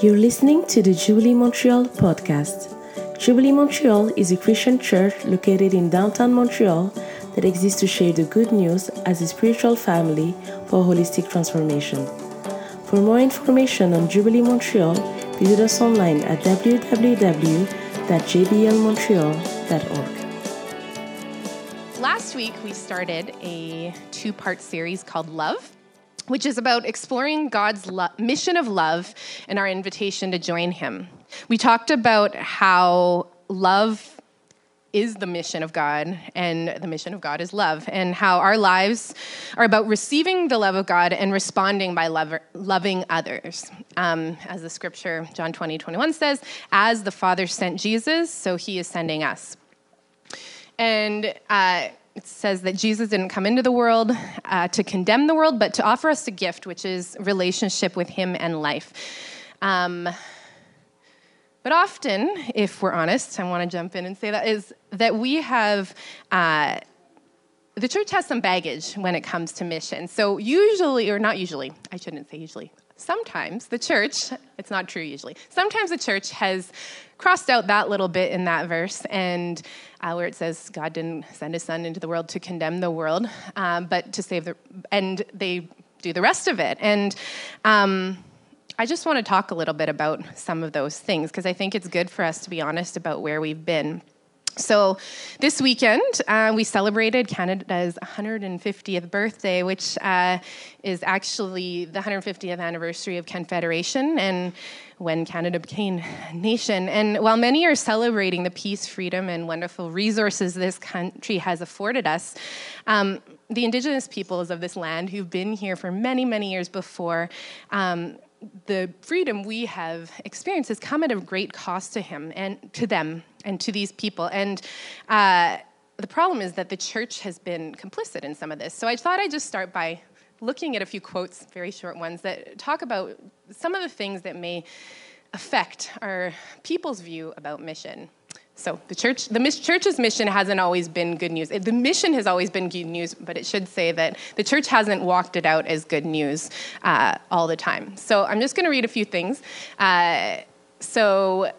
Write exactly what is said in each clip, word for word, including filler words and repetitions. You're listening to the Jubilee Montreal podcast. Jubilee Montreal is a Christian church located in downtown Montreal that exists to share the good news as a spiritual family for holistic transformation. For more information on Jubilee Montreal, visit us online at w w w dot j b l montreal dot org. Last week, we started a two-part series called Love, which is about exploring God's lo- mission of love and our invitation to join him. We talked about how love is the mission of God, and the mission of God is love, and how our lives are about receiving the love of God and responding by lover- loving others. Um, as the scripture, John twenty twenty-one says, as the Father sent Jesus, so he is sending us. And uh it says that Jesus didn't come into the world uh, to condemn the world, but to offer us a gift, which is relationship with him and life. Um, but often, if we're honest, I want to jump in and say that, is that we have, uh, the church has some baggage when it comes to mission. So usually, or not usually, I shouldn't say usually, sometimes the church, it's not true usually, sometimes the church has crossed out that little bit in that verse, and uh, where it says God didn't send his son into the world to condemn the world, um, but to save the, and they do the rest of it. And um, I just want to talk a little bit about some of those things, because I think it's good for us to be honest about where we've been. So this weekend, uh, we celebrated Canada's one hundred fiftieth birthday, which uh, is actually the one hundred fiftieth anniversary of Confederation and when Canada became a nation. And while many are celebrating the peace, freedom, and wonderful resources this country has afforded us, um, the Indigenous peoples of this land who've been here for many, many years before, um, the freedom we have experienced has come at a great cost to him and to them and to these people. And uh, the problem is that the church has been complicit in some of this. So I thought I'd just start by looking at a few quotes, very short ones, that talk about some of the things that may affect our people's view about mission. So the church, the church's mission hasn't always been good news. The mission has always been good news, but it should say that the church hasn't walked it out as good news uh, all the time. So I'm just going to read a few things. Uh, so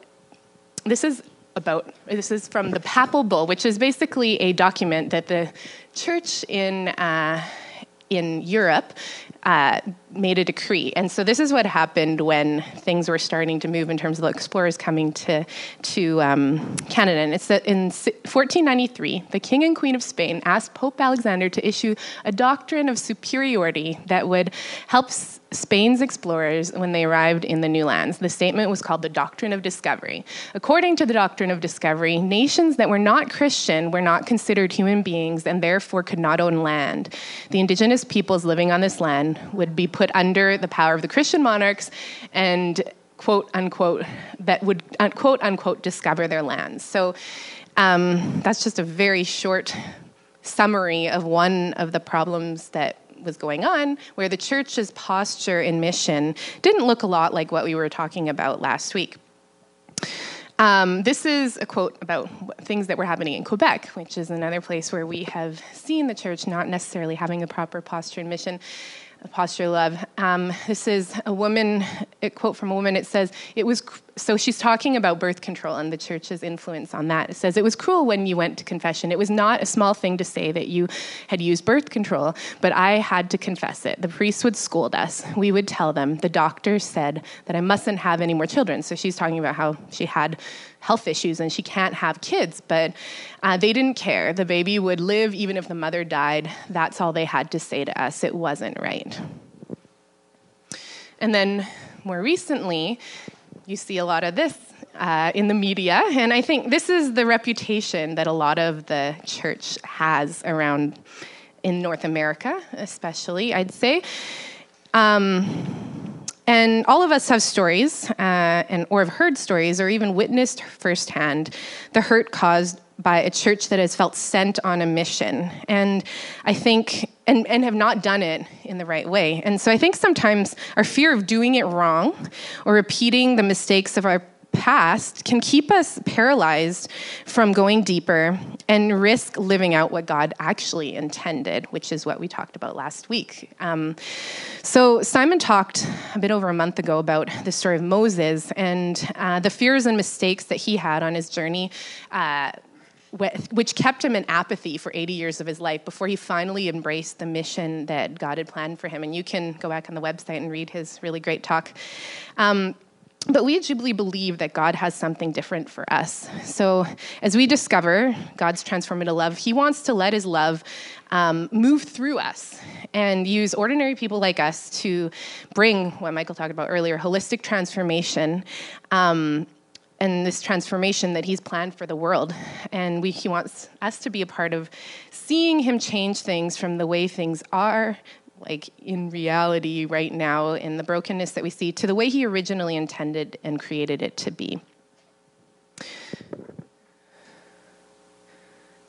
this is about, this is from the Papal Bull, which is basically a document that the church in uh, in Europe uh, made a decree. And so this is what happened when things were starting to move in terms of the explorers coming to, to um, Canada. And it's that in fourteen ninety-three, the King and Queen of Spain asked Pope Alexander to issue a doctrine of superiority that would help Spain's explorers when they arrived in the new lands. The statement was called the Doctrine of Discovery. According to the Doctrine of Discovery, nations that were not Christian were not considered human beings and therefore could not own land. The indigenous peoples living on this land would be put under the power of the Christian monarchs and, quote, unquote, that would, quote, unquote, discover their lands. So um, that's just a very short summary of one of the problems that was going on, where the church's posture in mission didn't look a lot like what we were talking about last week. Um, this is a quote about things that were happening in Quebec, which is another place where we have seen the church not necessarily having the proper posture in mission. Posture love. Um, this is a woman, a quote from a woman. It says, it was, so she's talking about birth control and the church's influence on that. It says, it was cruel when you went to confession. It was not a small thing to say that you had used birth control, but I had to confess it. The priests would scold us. We would tell them, the doctor said that I mustn't have any more children. So she's talking about how she had health issues and she can't have kids, but uh, they didn't care. The baby would live even if the mother died. That's all they had to say to us. It wasn't right. And then more recently, you see a lot of this uh, in the media, and I think this is the reputation that a lot of the church has around in North America, especially, I'd say. Um, And all of us have stories, uh, and or have heard stories, or even witnessed firsthand the hurt caused by a church that has felt sent on a mission, and I think, and, and have not done it in the right way. And so I think sometimes our fear of doing it wrong, or repeating the mistakes of our past can keep us paralyzed from going deeper and risk living out what God actually intended, which is what we talked about last week. Um, so Simon talked a bit over a month ago about the story of Moses and uh, the fears and mistakes that he had on his journey, uh, which kept him in apathy for eighty years of his life before he finally embraced the mission that God had planned for him. And you can go back on the website and read his really great talk. Um, But we at Jubilee believe that God has something different for us. So as we discover God's transformative love, he wants to let his love um, move through us and use ordinary people like us to bring what Michael talked about earlier, holistic transformation, um, and this transformation that he's planned for the world. And we, he wants us to be a part of seeing him change things from the way things are, like in reality right now, in the brokenness that we see, to the way he originally intended and created it to be.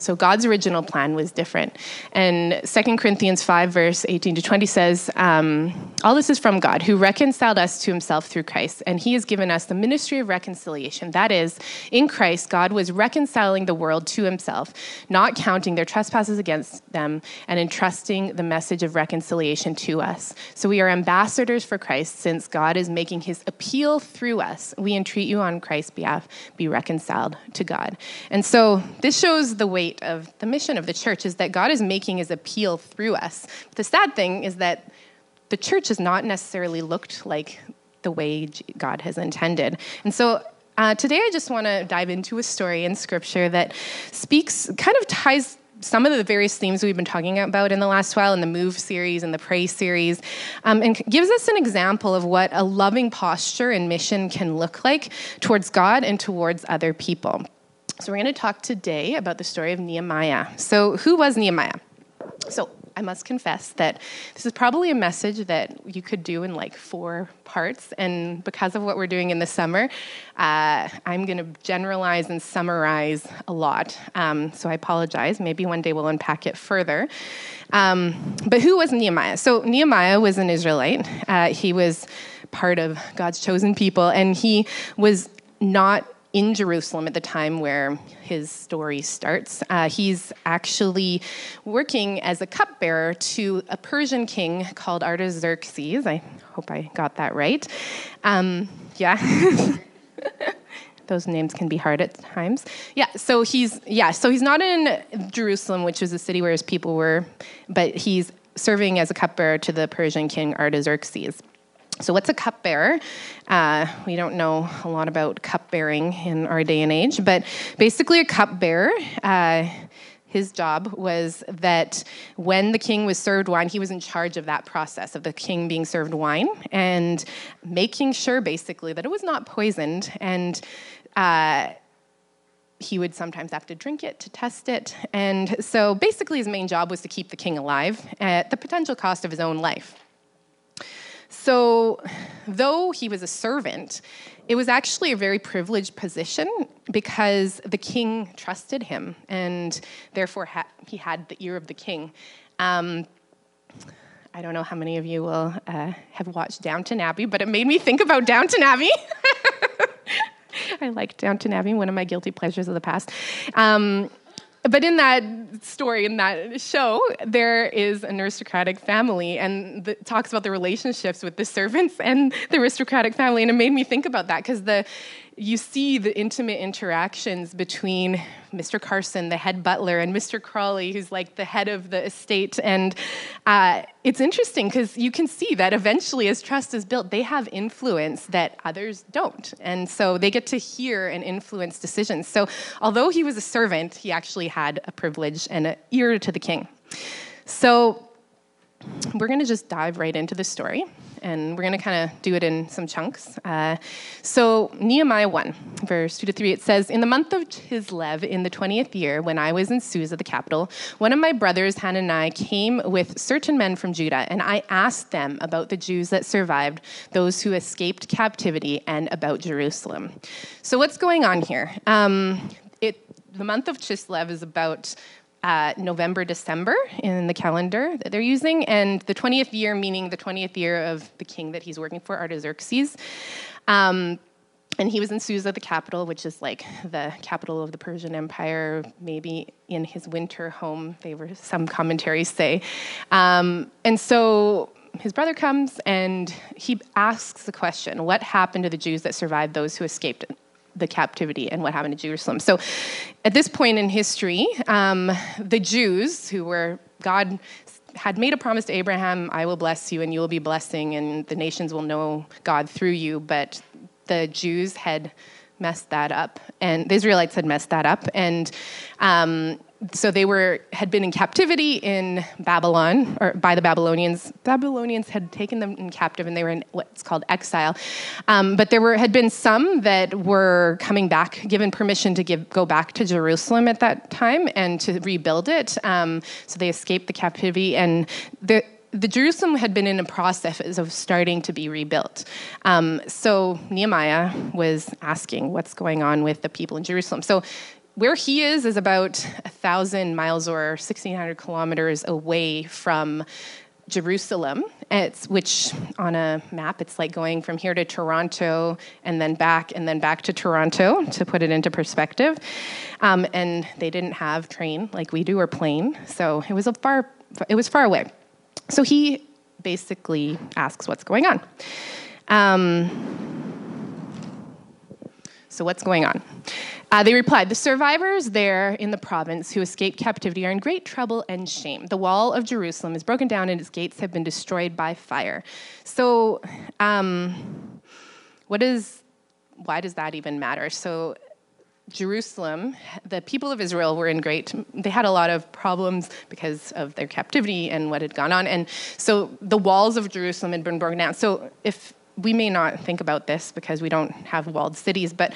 So God's original plan was different. And Second Corinthians five, verse eighteen to twenty says, um, all this is from God, who reconciled us to himself through Christ, and he has given us the ministry of reconciliation. That is, in Christ, God was reconciling the world to himself, not counting their trespasses against them, and entrusting the message of reconciliation to us. So we are ambassadors for Christ, since God is making his appeal through us. We entreat you on Christ's behalf, be reconciled to God. And so this shows the weight of the mission of the church, is that God is making his appeal through us. But the sad thing is that the church has not necessarily looked like the way God has intended. And so uh, today I just want to dive into a story in Scripture that speaks, kind of ties some of the various themes we've been talking about in the last while, in the Move series and the Pray series, um, and gives us an example of what a loving posture and mission can look like towards God and towards other people. So we're going to talk today about the story of Nehemiah. So who was Nehemiah? So I must confess that this is probably a message that you could do in like four parts. And because of what we're doing in the summer, uh, I'm going to generalize and summarize a lot. Um, so I apologize. Maybe one day we'll unpack it further. Um, but who was Nehemiah? So Nehemiah was an Israelite. Uh, he was part of God's chosen people, and he was not in Jerusalem at the time where his story starts. Uh, he's actually working as a cupbearer to a Persian king called Artaxerxes. I hope I got that right. Um, yeah. Those names can be hard at times. Yeah, so he's yeah, so he's not in Jerusalem, which was the city where his people were, but he's serving as a cupbearer to the Persian king Artaxerxes. So what's a cupbearer? Uh, we don't know a lot about cupbearing in our day and age, but basically a cupbearer, uh, his job was that when the king was served wine, he was in charge of that process of the king being served wine and making sure basically that it was not poisoned. And uh, he would sometimes have to drink it to test it. And so basically his main job was to keep the king alive at the potential cost of his own life. So though he was a servant, it was actually a very privileged position because the king trusted him, and therefore ha- he had the ear of the king. Um, I don't know how many of you will uh, have watched Downton Abbey, but it made me think about Downton Abbey. I like Downton Abbey, one of my guilty pleasures of the past. Um, But in that story, in that show, there is an aristocratic family, and it talks about the relationships with the servants and the aristocratic family. And it made me think about that because the you see the intimate interactions between Mister Carson, the head butler, and Mister Crawley, who's like the head of the estate. And uh, it's interesting because you can see that eventually, as trust is built, they have influence that others don't. And so they get to hear and influence decisions. So although he was a servant, he actually had a privilege and an ear to the king. So we're going to just dive right into the story, and we're going to kind of do it in some chunks. Uh, so Nehemiah one, verse two to three, it says, in the month of Chislev, in the twentieth year, when I was in Susa, the capital, one of my brothers, Hanani, came with certain men from Judah, and I asked them about the Jews that survived, those who escaped captivity, and about Jerusalem. So what's going on here? Um, it the month of Chislev is about Uh, November, December in the calendar that they're using, and the twentieth year, meaning the twentieth year of the king that he's working for, Artaxerxes. Um, And he was in Susa, the capital, which is like the capital of the Persian Empire, maybe in his winter home, they were, some commentaries say. Um, and so his brother comes and he asks the question, what happened to the Jews that survived those who escaped the captivity, and what happened to Jerusalem? So at this point in history, um, the Jews who were, God had made a promise to Abraham, I will bless you and you will be blessing and the nations will know God through you, but the Jews had messed that up, and the Israelites had messed that up, and um, so they were had been in captivity in Babylon, or by the Babylonians. Babylonians had taken them in captive, and they were in what's called exile. Um, but there were had been some that were coming back, given permission to give go back to Jerusalem at that time and to rebuild it. Um, so they escaped the captivity, and the. The Jerusalem had been in a process of starting to be rebuilt. Um, so Nehemiah was asking what's going on with the people in Jerusalem. So where he is is about one thousand miles or sixteen hundred kilometers away from Jerusalem, it's, which on a map, it's like going from here to Toronto and then back and then back to Toronto, to put it into perspective. Um, and they didn't have train like we do or plane. So it was a far, it was far away. So he basically asks what's going on. Um, so what's going on? Uh, they replied, the survivors there in the province who escaped captivity are in great trouble and shame. The wall of Jerusalem is broken down and its gates have been destroyed by fire. So um, what is, why does that even matter? So Jerusalem, the people of Israel were in great, they had a lot of problems because of their captivity and what had gone on. And so the walls of Jerusalem had been broken down. So if we may not think about this because we don't have walled cities, but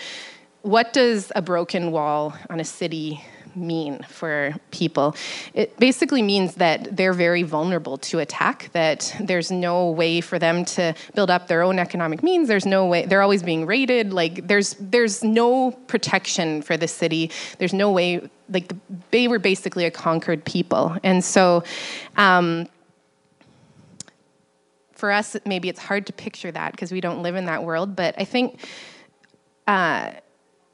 what does a broken wall on a city mean for people? It basically means that they're very vulnerable to attack, that there's no way for them to build up their own economic means. There's no way, they're always being raided. Like there's there's no protection for the city. There's no way, like the, they were basically a conquered people. And so um, for us, maybe it's hard to picture that because we don't live in that world. But I think uh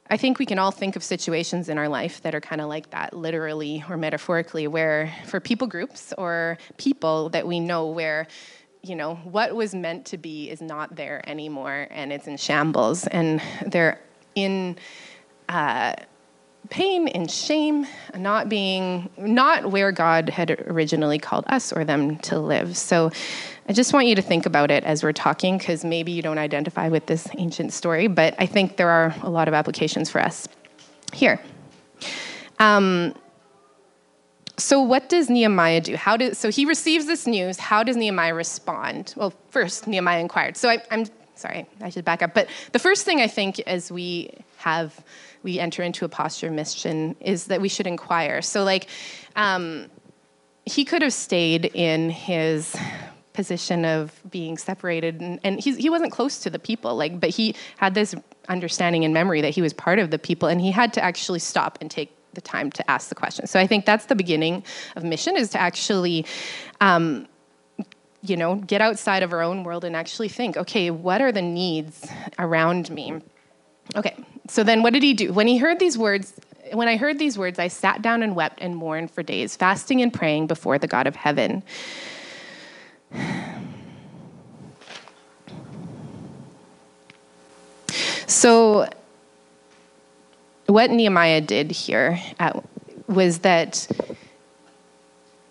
I think we can all think of situations in our life that are kind of like that, literally or metaphorically, where for people groups or people that we know where, you know, what was meant to be is not there anymore and it's in shambles and they're in uh, pain and shame, not being, not where God had originally called us or them to live. So I just want you to think about it as we're talking, because maybe you don't identify with this ancient story, but I think there are a lot of applications for us here. Um, so what does Nehemiah do? How does, so he receives this news. How does Nehemiah respond? Well, first, Nehemiah inquired. So I, I'm sorry, I should back up. But the first thing I think as we have, we enter into a posture of mission is that we should inquire. So like, um, he could have stayed in his position of being separated, and, and he, he wasn't close to the people, like, but he had this understanding and memory that he was part of the people, and he had to actually stop and take the time to ask the question. So I think that's the beginning of mission, is to actually, um, you know, get outside of our own world and actually think, okay, what are the needs around me? Okay, so then what did he do? When he heard these words, When I heard these words, I sat down and wept and mourned for days, fasting and praying before the God of heaven. So what Nehemiah did here at, was that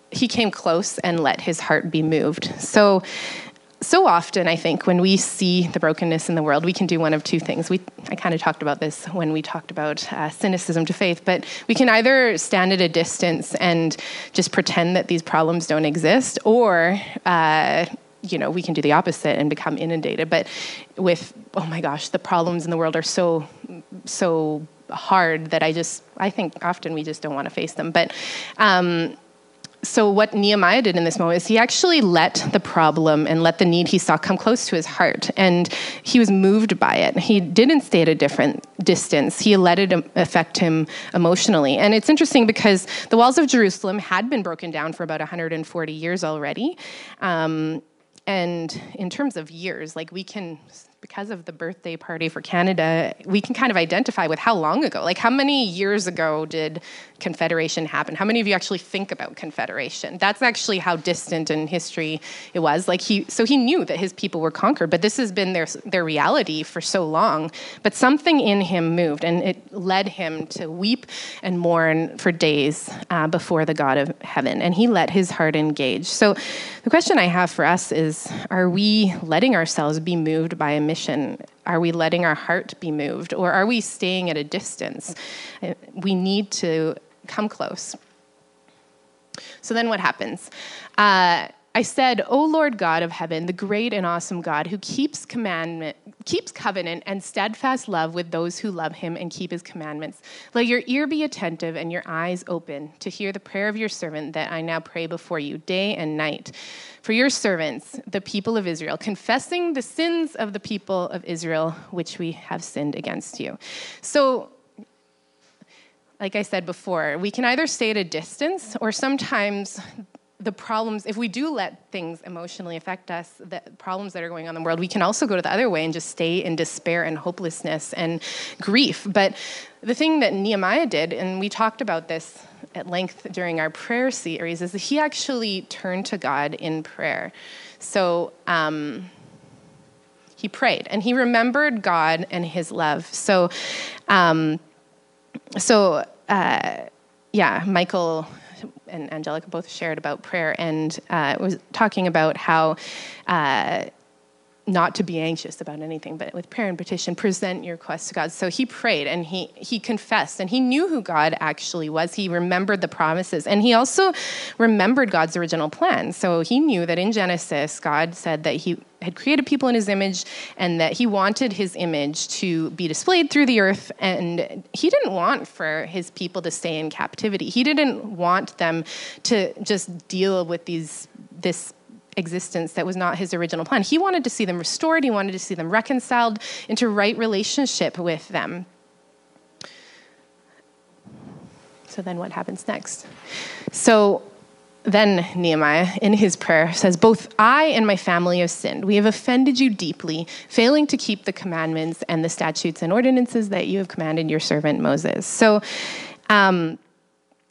he came close and let his heart be moved. So so often, I think, when we see the brokenness in the world, we can do one of two things. We I kind of talked about this when we talked about uh, cynicism to faith, but we can either stand at a distance and just pretend that these problems don't exist, or uh, you know, we can do the opposite and become inundated. But with, oh my gosh, the problems in the world are so, so hard that I just, I think often we just don't want to face them. But um, so what Nehemiah did in this moment is he actually let the problem and let the need he saw come close to his heart, and he was moved by it. He didn't stay at a different distance. He let it affect him emotionally. And it's interesting because the walls of Jerusalem had been broken down for about one hundred forty years already. Um, and in terms of years, like we can because of the birthday party for Canada, we can kind of identify with how long ago, like how many years ago did Confederation happen? How many of you actually think about Confederation? That's actually how distant in history it was. Like he, so he knew that his people were conquered, but this has been their their reality for so long. But something in him moved, and it led him to weep and mourn for days uh, before the God of heaven, and he let his heart engage. So the question I have for us is, are we letting ourselves be moved by a mission? Are we letting our heart be moved, or are we staying at a distance? We need to come close. So then what happens? Uh, I said, O Lord God of heaven, the great and awesome God who keeps commandment, keeps covenant and steadfast love with those who love him and keep his commandments. Let your ear be attentive and your eyes open to hear the prayer of your servant that I now pray before you day and night. For your servants, the people of Israel, confessing the sins of the people of Israel, which we have sinned against you. So, like I said before, we can either stay at a distance, or sometimes the problems, if we do let things emotionally affect us, the problems that are going on in the world, we can also go to the other way and just stay in despair and hopelessness and grief. But the thing that Nehemiah did, and we talked about this at length during our prayer series, is that he actually turned to God in prayer. So um, he prayed, and he remembered God and his love. So, um, so uh, yeah, Michael and Angelica both shared about prayer, and uh, was talking about how uh, not to be anxious about anything, but with prayer and petition, present your requests to God. So he prayed, and he he confessed, and he knew who God actually was. He remembered the promises, and he also remembered God's original plan. So he knew that in Genesis, God said that he had created people in his image, and that he wanted his image to be displayed through the earth, and he didn't want for his people to stay in captivity. He didn't want them to just deal with these this existence that was not his original plan. He wanted to see them restored. He wanted to see them reconciled into right relationship with them. So then what happens next? So then Nehemiah, in his prayer, says, both I and my family have sinned. We have offended you deeply, failing to keep the commandments and the statutes and ordinances that you have commanded your servant Moses. So um,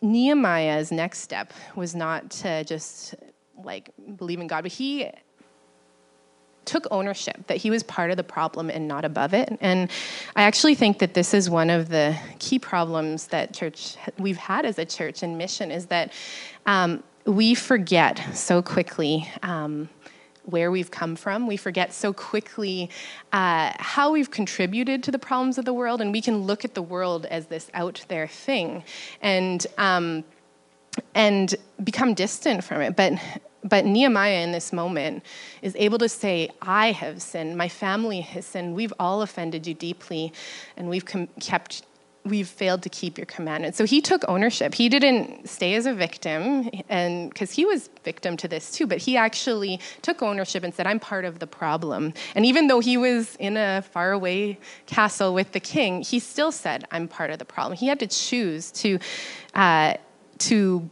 Nehemiah's next step was not to just like believe in God, but he took ownership that he was part of the problem and not above it. And I actually think that this is one of the key problems that church we've had as a church in mission, is that um, we forget so quickly um, where we've come from. We forget so quickly uh, how we've contributed to the problems of the world, and we can look at the world as this out there thing and um, and become distant from it. But But Nehemiah in this moment is able to say, I have sinned, my family has sinned, we've all offended you deeply, and we've com- kept, we've failed to keep your commandments. So he took ownership. He didn't stay as a victim, and because he was victim to this too, but he actually took ownership and said, I'm part of the problem. And even though he was in a faraway castle with the king, he still said, I'm part of the problem. He had to choose to, uh, to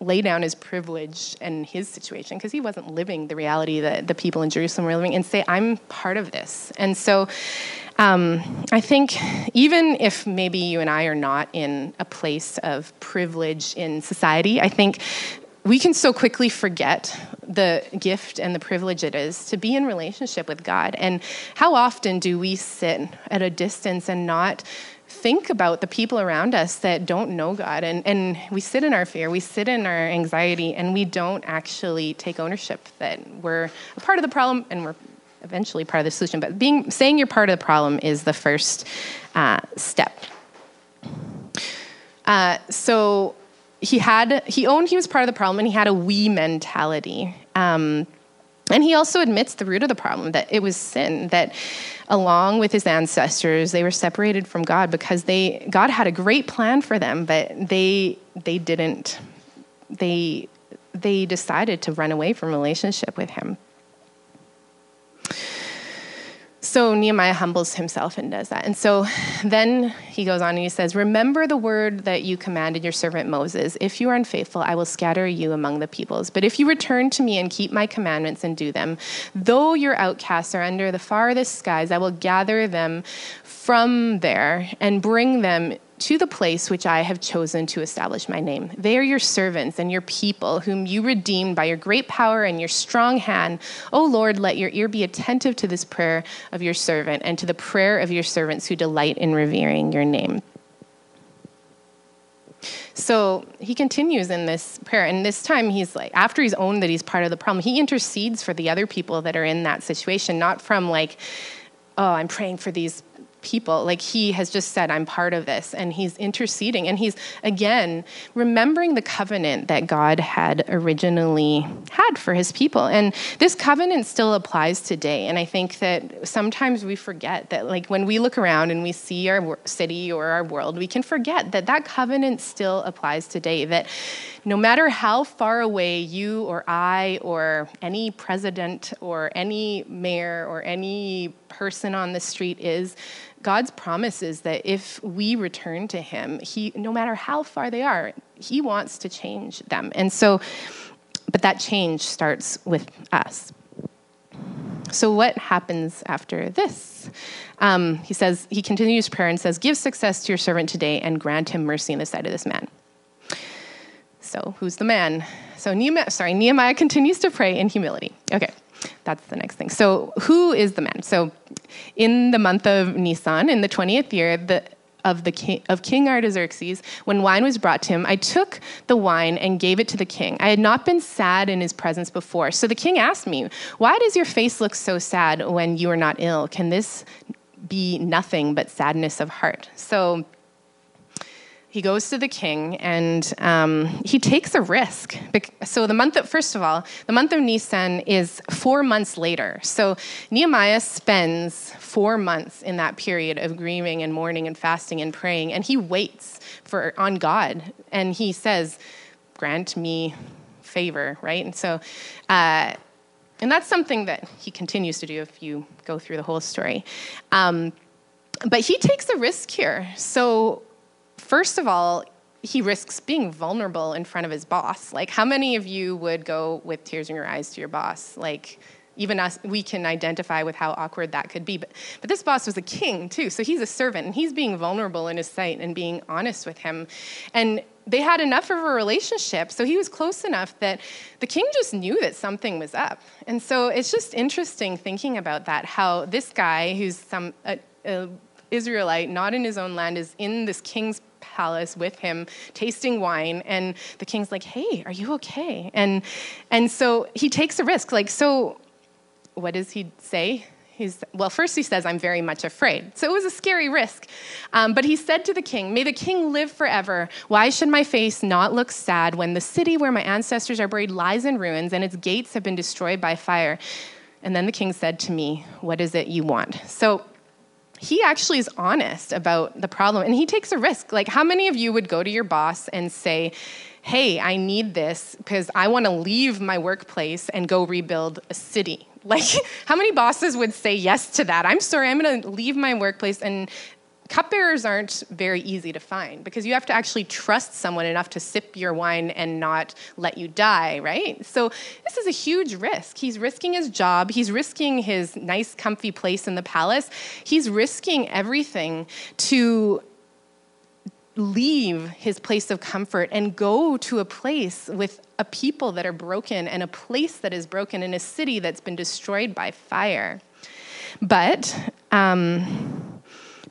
lay down his privilege and his situation, because he wasn't living the reality that the people in Jerusalem were living, and say, I'm part of this. And so um, I think even if maybe you and I are not in a place of privilege in society, I think we can so quickly forget the gift and the privilege it is to be in relationship with God. And how often do we sit at a distance and not think about the people around us that don't know God, and, and we sit in our fear, we sit in our anxiety, and we don't actually take ownership that we're a part of the problem, and we're eventually part of the solution. But being saying you're part of the problem is the first uh, step. Uh, so he had he owned he was part of the problem, and he had a we mentality. Um, And he also admits the root of the problem, that it was sin, that along with his ancestors, they were separated from God because they God had a great plan for them, but they they didn't, they they decided to run away from relationship with him. So Nehemiah humbles himself and does that. And so then he goes on and he says, remember the word that you commanded your servant Moses. If you are unfaithful, I will scatter you among the peoples. But if you return to me and keep my commandments and do them, though your outcasts are under the farthest skies, I will gather them from there and bring them to the place which I have chosen to establish my name. They are your servants and your people, whom you redeemed by your great power and your strong hand. O Lord, let your ear be attentive to this prayer of your servant and to the prayer of your servants who delight in revering your name. So he continues in this prayer, and this time he's like, after he's owned that he's part of the problem, he intercedes for the other people that are in that situation, not from like, oh, I'm praying for these people. Like, he has just said, I'm part of this, and he's interceding, and he's again remembering the covenant that God had originally had for his people. And this covenant still applies today. And I think that sometimes we forget that, like, when we look around and we see our city or our world, we can forget that that covenant still applies today, that no matter how far away you or I or any president or any mayor or any person on the street is, God's promise is that if we return to him, he, no matter how far they are, he wants to change them. And so, but that change starts with us. So what happens after this? Um, he says, he continues prayer and says, give success to your servant today and grant him mercy in the sight of this man. So who's the man? So Nehemiah, sorry, Nehemiah continues to pray in humility. Okay. That's the next thing. So who is the man? So in the month of Nisan, in the twentieth year the, of, the king, of King Artaxerxes, when wine was brought to him, I took the wine and gave it to the king. I had not been sad in his presence before. So the king asked me, why does your face look so sad when you are not ill? Can this be nothing but sadness of heart? So he goes to the king, and um, he takes a risk. So the month of, first of all, the month of Nisan is four months later. So Nehemiah spends four months in that period of grieving and mourning and fasting and praying, and he waits for on God, and he says, grant me favor, right? And so, uh, and that's something that he continues to do if you go through the whole story. Um, but he takes a risk here. So first of all, he risks being vulnerable in front of his boss. Like, how many of you would go with tears in your eyes to your boss? Like, even us, we can identify with how awkward that could be. But, but this boss was a king, too, so he's a servant, and he's being vulnerable in his sight and being honest with him. And they had enough of a relationship, so he was close enough that the king just knew that something was up. And so it's just interesting thinking about that, how this guy who's some a, a Israelite, not in his own land, is in this king's palace with him, tasting wine, and the king's like, hey, are you okay? And and so he takes a risk. Like, so what does he say? He's, well, first he says, I'm very much afraid. So it was a scary risk. Um, but he said to the king, may the king live forever. Why should my face not look sad when the city where my ancestors are buried lies in ruins and its gates have been destroyed by fire? And then the king said to me, what is it you want? So he actually is honest about the problem, and he takes a risk. Like, how many of you would go to your boss and say, hey, I need this because I want to leave my workplace and go rebuild a city? Like, how many bosses would say yes to that? I'm sorry, I'm going to leave my workplace. And cupbearers aren't very easy to find, because you have to actually trust someone enough to sip your wine and not let you die, right? So this is a huge risk. He's risking his job. He's risking his nice, comfy place in the palace. He's risking everything to leave his place of comfort and go to a place with a people that are broken and a place that is broken and a city that's been destroyed by fire. But um,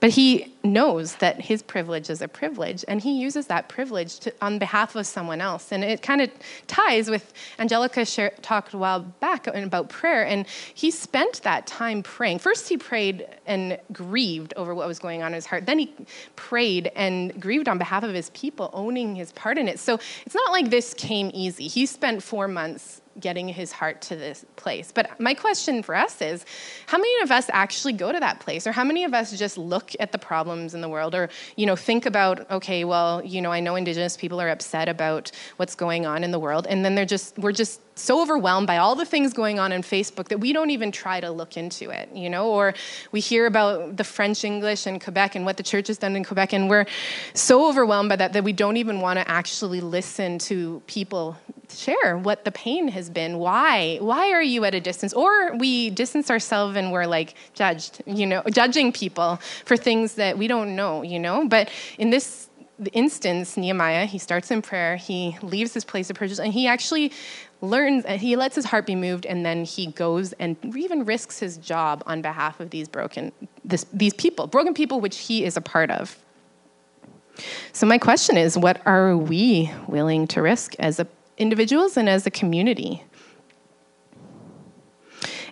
But he knows that his privilege is a privilege, and he uses that privilege to, on behalf of someone else. And it kind of ties with Angelica shared, talked a while back about prayer, and he spent that time praying. First he prayed and grieved over what was going on in his heart. Then he prayed and grieved on behalf of his people, owning his part in it. So it's not like this came easy. He spent four months getting his heart to this place. But my question for us is, how many of us actually go to that place? Or how many of us just look at the problems in the world, or, you know, think about, okay, well, you know, I know Indigenous people are upset about what's going on in the world, and then they're just, we're just so overwhelmed by all the things going on on Facebook that we don't even try to look into it, you know, or we hear about the French English and Quebec and what the church has done in Quebec, and we're so overwhelmed by that that we don't even want to actually listen to people share what the pain has been. Why? Why are you at a distance? Or we distance ourselves and we're like judged, you know, judging people for things that we don't know, you know, but in this the instance, Nehemiah, he starts in prayer, he leaves his place of purchase, and he actually learns, he lets his heart be moved, and then he goes and even risks his job on behalf of these broken, this, these people, broken people which he is a part of. So my question is, what are we willing to risk as a, individuals and as a community?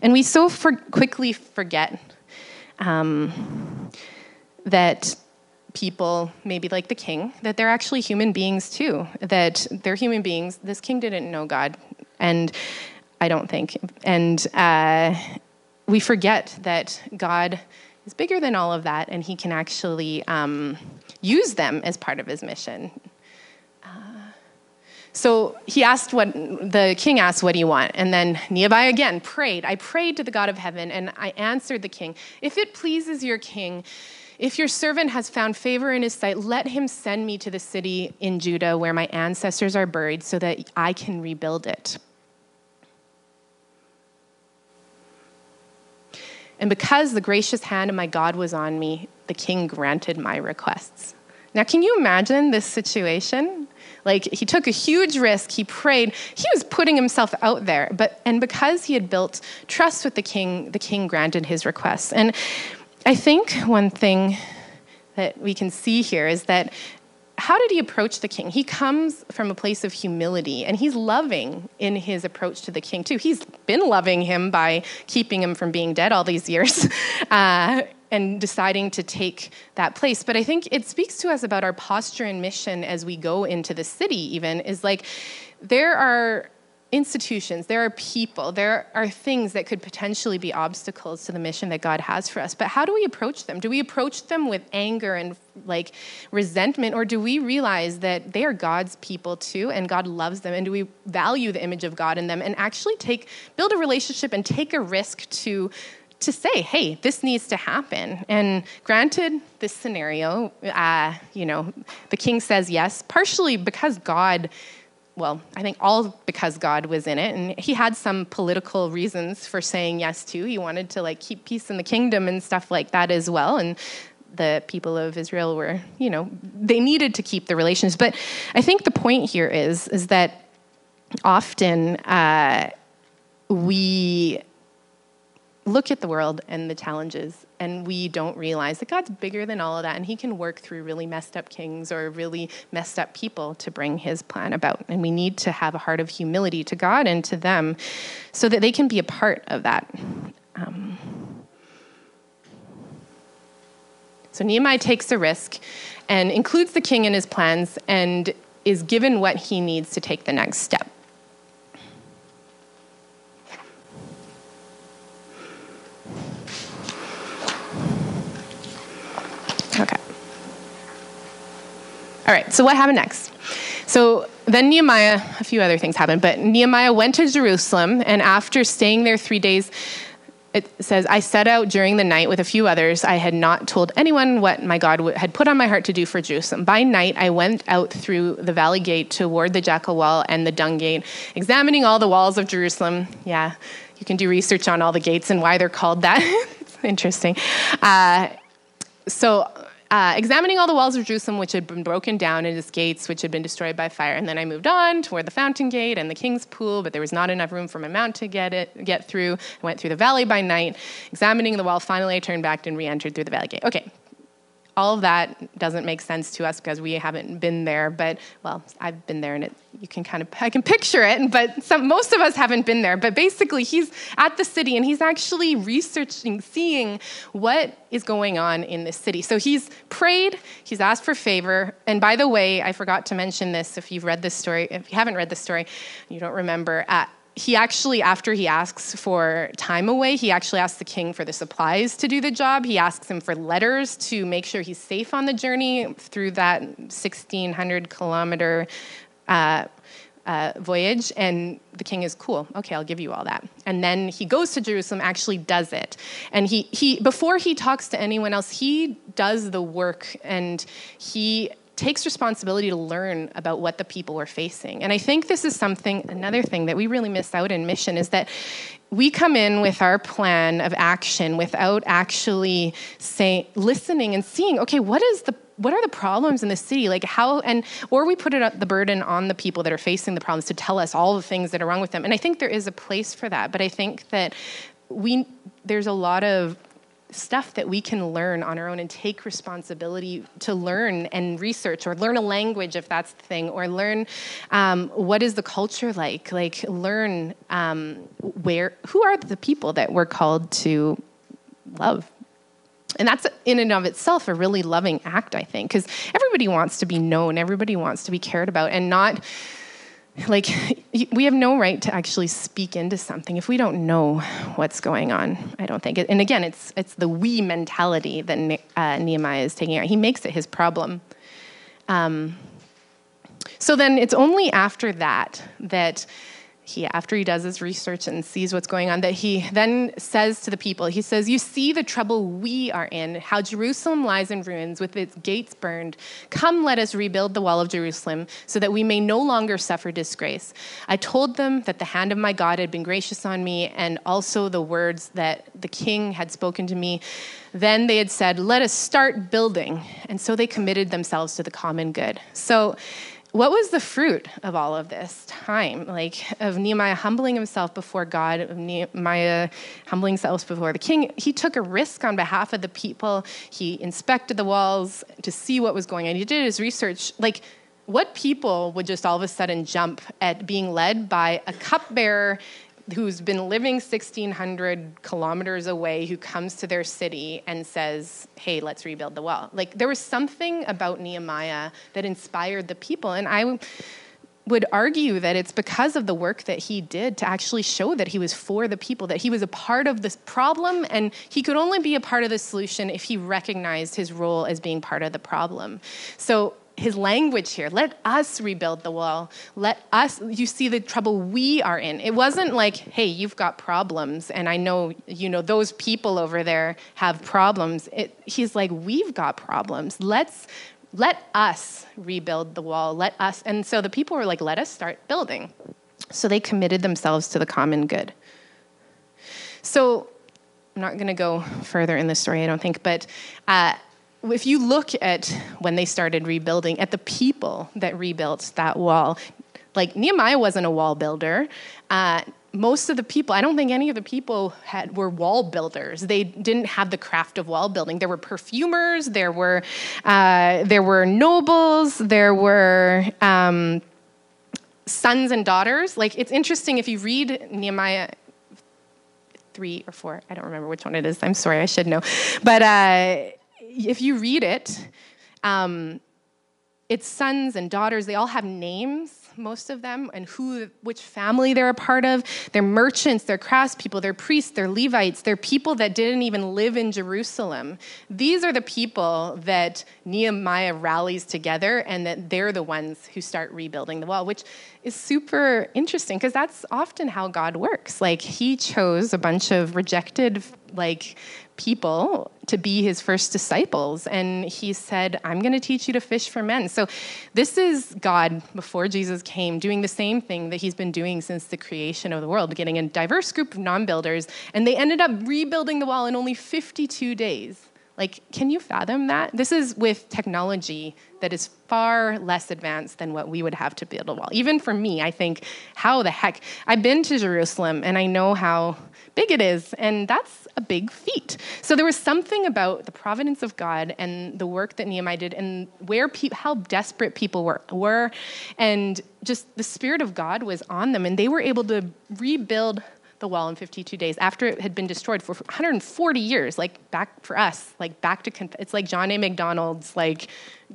And we so for, quickly forget um, that people, maybe like the king, that they're actually human beings too, that they're human beings. This king didn't know God, and I don't think. And uh, we forget that God is bigger than all of that, and he can actually um, use them as part of his mission. Uh, so he asked what, the king asked, what do you want? And then Nehemiah again prayed. I prayed to the God of heaven, and I answered the king, if it pleases your king, if your servant has found favor in his sight, let him send me to the city in Judah where my ancestors are buried so that I can rebuild it. And because the gracious hand of my God was on me, the king granted my requests. Now, can you imagine this situation? Like, he took a huge risk, he prayed, he was putting himself out there, but and because he had built trust with the king, the king granted his requests. And I think one thing that we can see here is that how did he approach the king? He comes from a place of humility, and he's loving in his approach to the king, too. He's been loving him by keeping him from being dead all these years uh, and deciding to take that place. But I think it speaks to us about our posture and mission as we go into the city, even, is like there are institutions, there are people, there are things that could potentially be obstacles to the mission that God has for us. But how do we approach them? Do we approach them with anger and like resentment, or do we realize that they are God's people too, and God loves them, and do we value the image of God in them, and actually take build a relationship and take a risk to to say, hey, this needs to happen? And granted, this scenario, uh, you know, the king says yes, partially because God. Well, I think all because God was in it, and he had some political reasons for saying yes too. He wanted to like keep peace in the kingdom and stuff like that as well, and the people of Israel were, you know, they needed to keep the relations. But I think the point here is, is that often uh, we look at the world and the challenges, and we don't realize that God's bigger than all of that, and he can work through really messed up kings or really messed up people to bring his plan about. And we need to have a heart of humility to God and to them so that they can be a part of that. Um, so Nehemiah takes a risk and includes the king in his plans and is given what he needs to take the next step. All right, so what happened next? So then Nehemiah, a few other things happened, but Nehemiah went to Jerusalem, and after staying there three days, it says, I set out during the night with a few others. I had not told anyone what my God had put on my heart to do for Jerusalem. By night, I went out through the valley gate toward the Jackal Wall and the Dung Gate, examining all the walls of Jerusalem. Yeah, you can do research on all the gates and why they're called that. It's interesting. Uh, so... Uh, examining all the walls of Jerusalem, which had been broken down, and its gates, which had been destroyed by fire. And then I moved on toward the fountain gate and the king's pool, but there was not enough room for my mount to get it get through. I went through the valley by night, examining the wall. Finally, I turned back and re-entered through the valley gate. Okay, all of that doesn't make sense to us because we haven't been there. But well, I've been there, and it, you can kind of I can picture it. But some, most of us haven't been there. But basically, he's at the city, and he's actually researching, seeing what is going on in this city. So he's prayed, he's asked for favor, and by the way, I forgot to mention this, if you've read this story, if you haven't read this story, you don't remember, uh, he actually, after he asks for time away, he actually asks the king for the supplies to do the job, he asks him for letters to make sure he's safe on the journey through that sixteen hundred kilometer uh, uh, voyage, and the king is cool. Okay, I'll give you all that. And then he goes to Jerusalem, actually does it. And he, he before he talks to anyone else, he does the work, and he takes responsibility to learn about what the people were facing. And I think this is something, another thing that we really miss out in mission is that we come in with our plan of action without actually say, listening and seeing, okay, what is the what are the problems in the city? Like how, and, or we put it up, the burden on the people that are facing the problems to tell us all the things that are wrong with them. And I think there is a place for that, but I think that we, there's a lot of stuff that we can learn on our own and take responsibility to learn and research, or learn a language if that's the thing, or learn um, what is the culture like, like learn um, where, who are the people that we're called to love? And that's in and of itself a really loving act, I think, because everybody wants to be known, everybody wants to be cared about, and not like we have no right to actually speak into something if we don't know what's going on, I don't think. And again, it's it's the we mentality that ne- uh, Nehemiah is taking out. He makes it his problem. Um, so then it's only after that that he, after he does his research and sees what's going on, that he then says to the people, he says, you see the trouble we are in, how Jerusalem lies in ruins with its gates burned. Come, let us rebuild the wall of Jerusalem so that we may no longer suffer disgrace. I told them that the hand of my God had been gracious on me, and also the words that the king had spoken to me. Then they had said, let us start building. And so they committed themselves to the common good. So what was the fruit of all of this time? Like, of Nehemiah humbling himself before God, of Nehemiah humbling himself before the king. He took a risk on behalf of the people. He inspected the walls to see what was going on. He did his research. Like, what people would just all of a sudden jump at being led by a cupbearer who's been living sixteen hundred kilometers away, who comes to their city and says, hey, let's rebuild the wall? Like, there was something about Nehemiah that inspired the people. And I w- would argue that it's because of the work that he did to actually show that he was for the people, that he was a part of this problem, and he could only be a part of the solution if he recognized his role as being part of the problem. So his language here, let us rebuild the wall. Let us, you see the trouble we are in. It wasn't like, hey, you've got problems, and I know, you know, those people over there have problems. It, he's like, we've got problems. Let's, let us rebuild the wall. Let us. And so the people were like, let us start building. So they committed themselves to the common good. So I'm not going to go further in this story, I don't think, but uh, if you look at when they started rebuilding, at the people that rebuilt that wall, like Nehemiah wasn't a wall builder. Uh, most of the people, I don't think any of the people had were wall builders. They didn't have the craft of wall building. There were perfumers, there were uh, there were nobles, there were um, sons and daughters. Like, it's interesting if you read Nehemiah three or four. I don't remember which one it is. I'm sorry, I should know, but. Uh, If you read it, um, it's sons and daughters. They all have names, most of them, and who, which family they're a part of. They're merchants, they're craftspeople, they're priests, they're Levites, they're people that didn't even live in Jerusalem. These are the people that Nehemiah rallies together, and that they're the ones who start rebuilding the wall, which is super interesting, because that's often how God works. Like, he chose a bunch of rejected, like, people to be his first disciples. And he said, I'm going to teach you to fish for men. So this is God before Jesus came doing the same thing that he's been doing since the creation of the world, getting a diverse group of non-builders. And they ended up rebuilding the wall in only fifty-two days. Like, can you fathom that? This is with technology that is far less advanced than what we would have to build a wall. Even for me, I think, how the heck? I've been to Jerusalem, and I know how big it is, and that's a big feat. So there was something about the providence of God and the work that Nehemiah did, and where pe- how desperate people were, were, and just the Spirit of God was on them, and they were able to rebuild the wall in fifty-two days after it had been destroyed for one hundred forty years, like back for us, like back to, it's like John A. MacDonald's like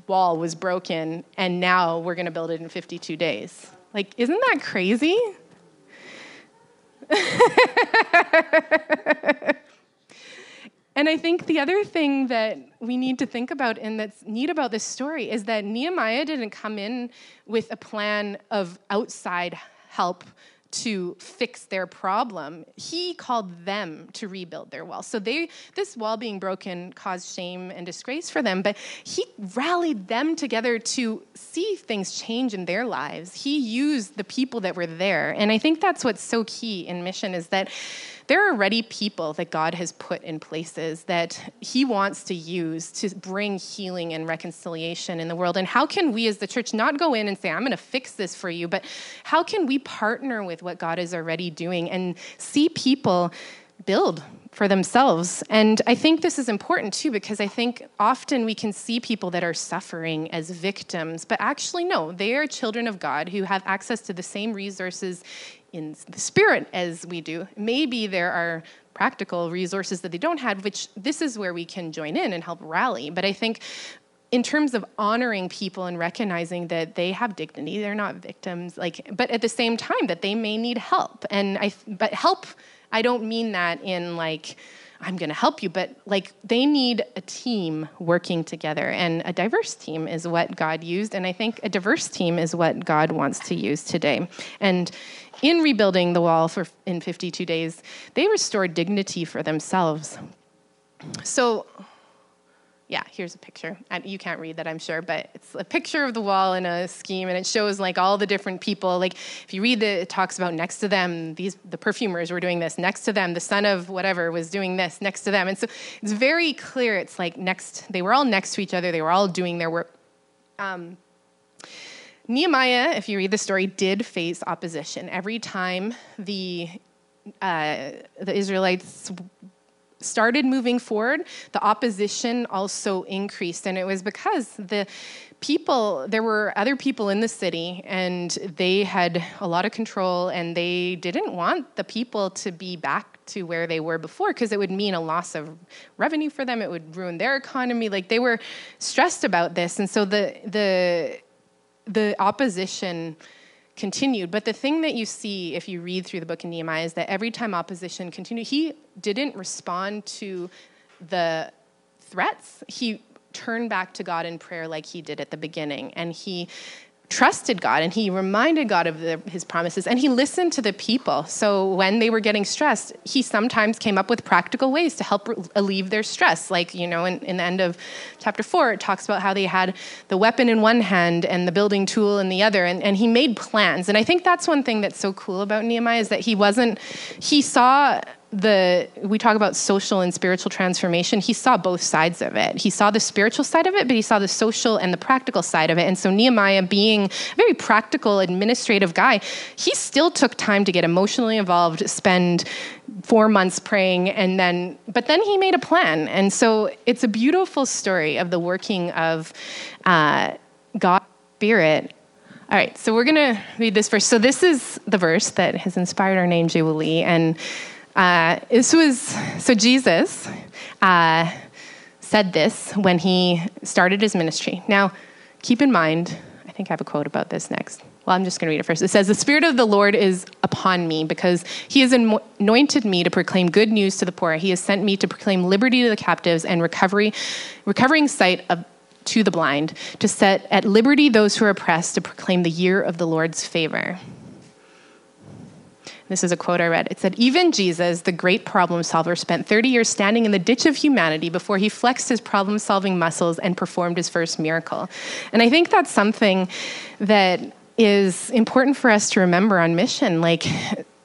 wall was broken, and now we're going to build it in fifty-two days. Like, isn't that crazy? And I think the other thing that we need to think about and that's neat about this story is that Nehemiah didn't come in with a plan of outside help to fix their problem. He called them to rebuild their wall. So they, this wall being broken caused shame and disgrace for them, but he rallied them together to see things change in their lives. He used the people that were there. And I think that's what's so key in mission is that there are already people that God has put in places that he wants to use to bring healing and reconciliation in the world. And how can we as the church not go in and say, I'm going to fix this for you, but how can we partner with what God is already doing and see people build for themselves? And I think this is important too, because I think often we can see people that are suffering as victims, but actually no, they are children of God who have access to the same resources in the spirit as we do. Maybe there are practical resources that they don't have, which this is where we can join in and help rally. But I think in terms of honoring people and recognizing that they have dignity, they're not victims, like, but at the same time that they may need help. And I, but help, I don't mean that in like, I'm going to help you, but like they need a team working together, and a diverse team is what God used. And I think a diverse team is what God wants to use today. And in rebuilding the wall for in fifty-two days, they restored dignity for themselves. So yeah, here's a picture. You can't read that, I'm sure, but it's a picture of the wall in a scheme, and it shows like all the different people. Like if you read the, it talks about next to them, these the perfumers were doing this, next to them, the son of whatever was doing this, next to them. And so it's very clear. It's like next, they were all next to each other. They were all doing their work. Um, Nehemiah, if you read the story, did face opposition. Every time the uh, the Israelites started moving forward, the opposition also increased. And it was because the people, there were other people in the city, and they had a lot of control, and they didn't want the people to be back to where they were before, because it would mean a loss of revenue for them. It would ruin their economy. Like they were stressed about this. And so the the the opposition continued. But the thing that you see if you read through the book of Nehemiah is that every time opposition continued, he didn't respond to the threats. He turned back to God in prayer like he did at the beginning. And he trusted God, and he reminded God of the, his promises, and he listened to the people. So when they were getting stressed, he sometimes came up with practical ways to help relieve their stress. Like, you know, in, in the end of chapter four, it talks about how they had the weapon in one hand and the building tool in the other, and, and he made plans. And I think that's one thing that's so cool about Nehemiah is that he wasn't, he saw the, we talk about social and spiritual transformation. He saw both sides of it. He saw the spiritual side of it, but he saw the social and the practical side of it. And so Nehemiah, being a very practical, administrative guy, he still took time to get emotionally involved, spend four months praying, and then, but then he made a plan. And so it's a beautiful story of the working of uh, God's Spirit. All right, so we're going to read this verse. So this is the verse that has inspired our name, Jubilee, and Uh, this was, so Jesus uh, said this when he started his ministry. Now, keep in mind, I think I have a quote about this next. Well, I'm just going to read it first. It says, "The Spirit of the Lord is upon me because he has anointed me to proclaim good news to the poor. He has sent me to proclaim liberty to the captives and recovery, recovering sight of to the blind, to set at liberty those who are oppressed, to proclaim the year of the Lord's favor." This is a quote I read. It said, "Even Jesus, the great problem solver, spent thirty years standing in the ditch of humanity before he flexed his problem-solving muscles and performed his first miracle." And I think that's something that is important for us to remember on mission. Like,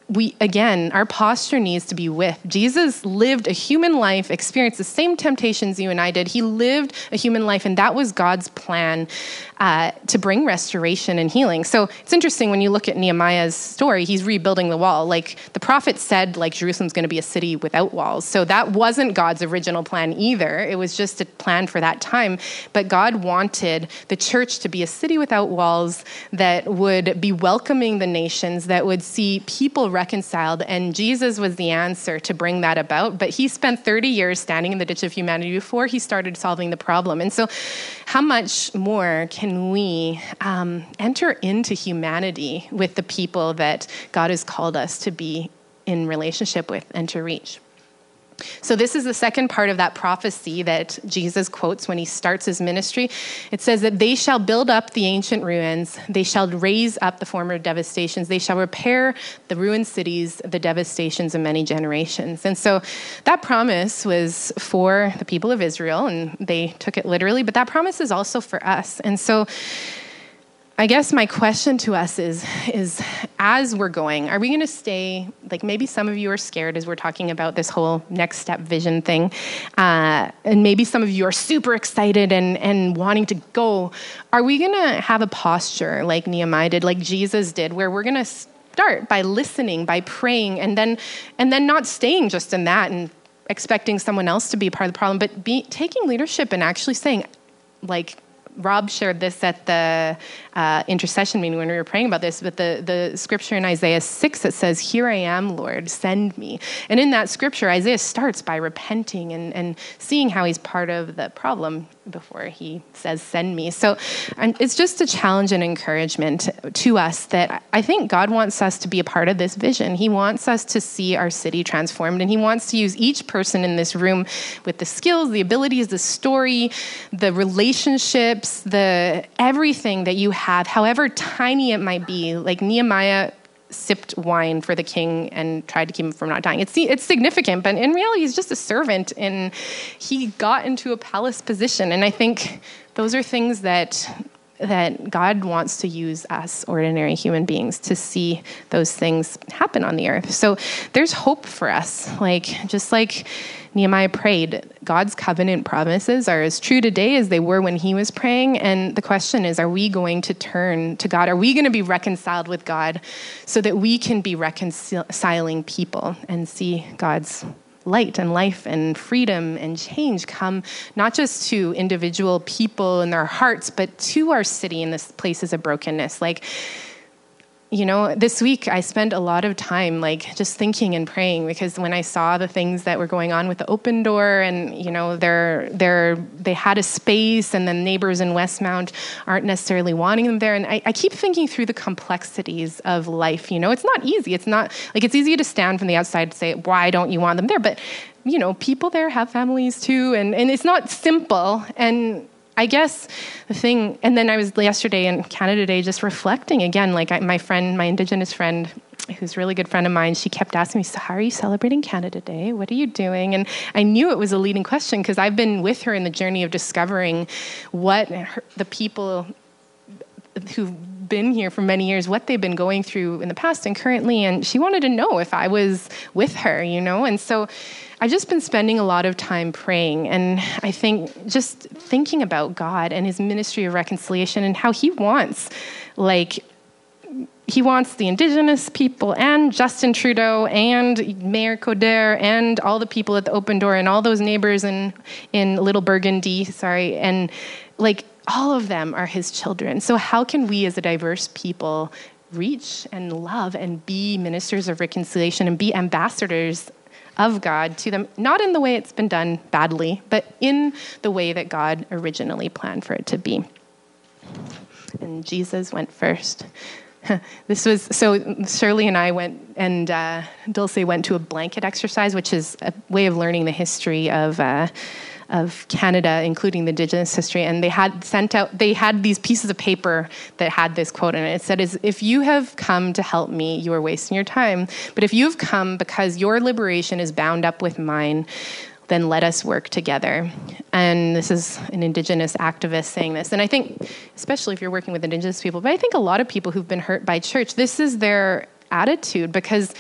we, again, our posture needs to be with. Jesus lived a human life, experienced the same temptations you and I did. He lived a human life, and that was God's plan uh, to bring restoration and healing. So it's interesting when you look at Nehemiah's story, he's rebuilding the wall. Like the prophet said, like Jerusalem's going to be a city without walls. So that wasn't God's original plan either. It was just a plan for that time. But God wanted the church to be a city without walls that would be welcoming the nations, that would see people reconciled, and Jesus was the answer to bring that about. But he spent thirty years standing in the ditch of humanity before he started solving the problem. And so how much more can we um, enter into humanity with the people that God has called us to be in relationship with and to reach? So this is the second part of that prophecy that Jesus quotes when he starts his ministry. It says that they shall build up the ancient ruins. They shall raise up the former devastations. They shall repair the ruined cities, the devastations of many generations. And so that promise was for the people of Israel, and they took it literally, but that promise is also for us. And so I guess my question to us is, is as we're going, are we going to stay, like maybe some of you are scared as we're talking about this whole next step vision thing, uh, and maybe some of you are super excited and, and wanting to go. Are we going to have a posture like Nehemiah did, like Jesus did, where we're going to start by listening, by praying, and then and then not staying just in that and expecting someone else to be part of the problem, but be, taking leadership and actually saying, like, Rob shared this at the uh, intercession meeting when we were praying about this, but the, the scripture in Isaiah six that says, "Here I am, Lord, send me." And in that scripture, Isaiah starts by repenting and, and seeing how he's part of the problem before he says, "Send me." So um, it's just a challenge and encouragement to us that I think God wants us to be a part of this vision. He wants us to see our city transformed, and he wants to use each person in this room with the skills, the abilities, the story, the relationship, the everything that you have, however tiny it might be. Like Nehemiah sipped wine for the king and tried to keep him from not dying. It's it's significant, but in reality, he's just a servant, and he got into a palace position. And I think those are things that that God wants to use us ordinary human beings to see those things happen on the earth. So there's hope for us. Like, just like Nehemiah prayed, God's covenant promises are as true today as they were when he was praying. And the question is, are we going to turn to God? Are we going to be reconciled with God so that we can be reconciling people and see God's light and life and freedom and change come not just to individual people and their hearts, but to our city and the places of brokenness? Like, you know, this week I spent a lot of time like just thinking and praying, because when I saw the things that were going on with the Open Door and, you know, they're, they're, they had a space and the neighbors in Westmount aren't necessarily wanting them there. And I, I keep thinking through the complexities of life. You know, it's not easy. It's not like it's easy to stand from the outside and say, why don't you want them there? But, you know, people there have families too. And, and it's not simple. And I guess the thing, and then I was yesterday in Canada Day just reflecting again, like I, my friend, my Indigenous friend, who's a really good friend of mine, she kept asking me, so how are you celebrating Canada Day? What are you doing? And I knew it was a leading question because I've been with her in the journey of discovering what her, the people who've been here for many years, what they've been going through in the past and currently. And she wanted to know if I was with her, you know? And so I've just been spending a lot of time praying, and I think just thinking about God and his ministry of reconciliation and how he wants, like, he wants the Indigenous people and Justin Trudeau and Mayor Coderre and all the people at the Open Door and all those neighbors in, in Little Burgundy, sorry, and like all of them are his children. So how can we as a diverse people reach and love and be ministers of reconciliation and be ambassadors of God to them, not in the way it's been done badly, but in the way that God originally planned for it to be? And Jesus went first. This was, so Shirley and I went, and uh, Dulce went to a blanket exercise, which is a way of learning the history of uh, of Canada, including the Indigenous history. And they had sent out, they had these pieces of paper that had this quote in it. It said, "Is if you have come to help me, you are wasting your time. But if you've come because your liberation is bound up with mine, then let us work together." And this is an Indigenous activist saying this. And I think, especially if you're working with Indigenous people, but I think a lot of people who've been hurt by church, this is their attitude, because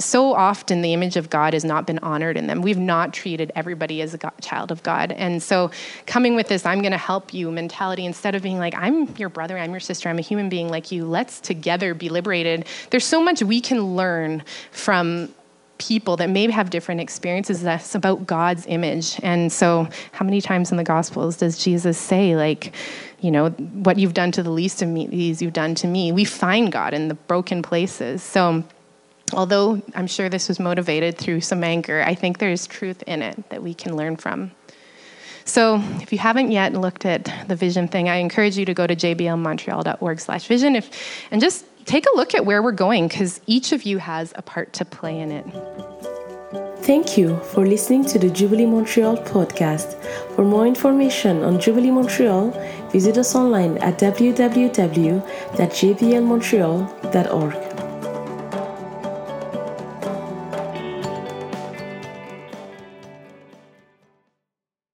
so often the image of God has not been honored in them. We've not treated everybody as a God, child of God. And so coming with this, I'm going to help you mentality, instead of being like, I'm your brother, I'm your sister, I'm a human being like you, let's together be liberated. There's so much we can learn from people that may have different experiences than us about God's image. And so how many times in the Gospels does Jesus say, like, you know, what you've done to the least of me, these you've done to me? We find God in the broken places. So although I'm sure this was motivated through some anger, I think there's truth in it that we can learn from. So if you haven't yet looked at the vision thing, I encourage you to go to j b l montreal dot org slash vision if, and just take a look at where we're going, because each of you has a part to play in it. Thank you for listening to the Jubilee Montreal podcast. For more information on Jubilee Montreal, visit us online at w w w dot j b l montreal dot org.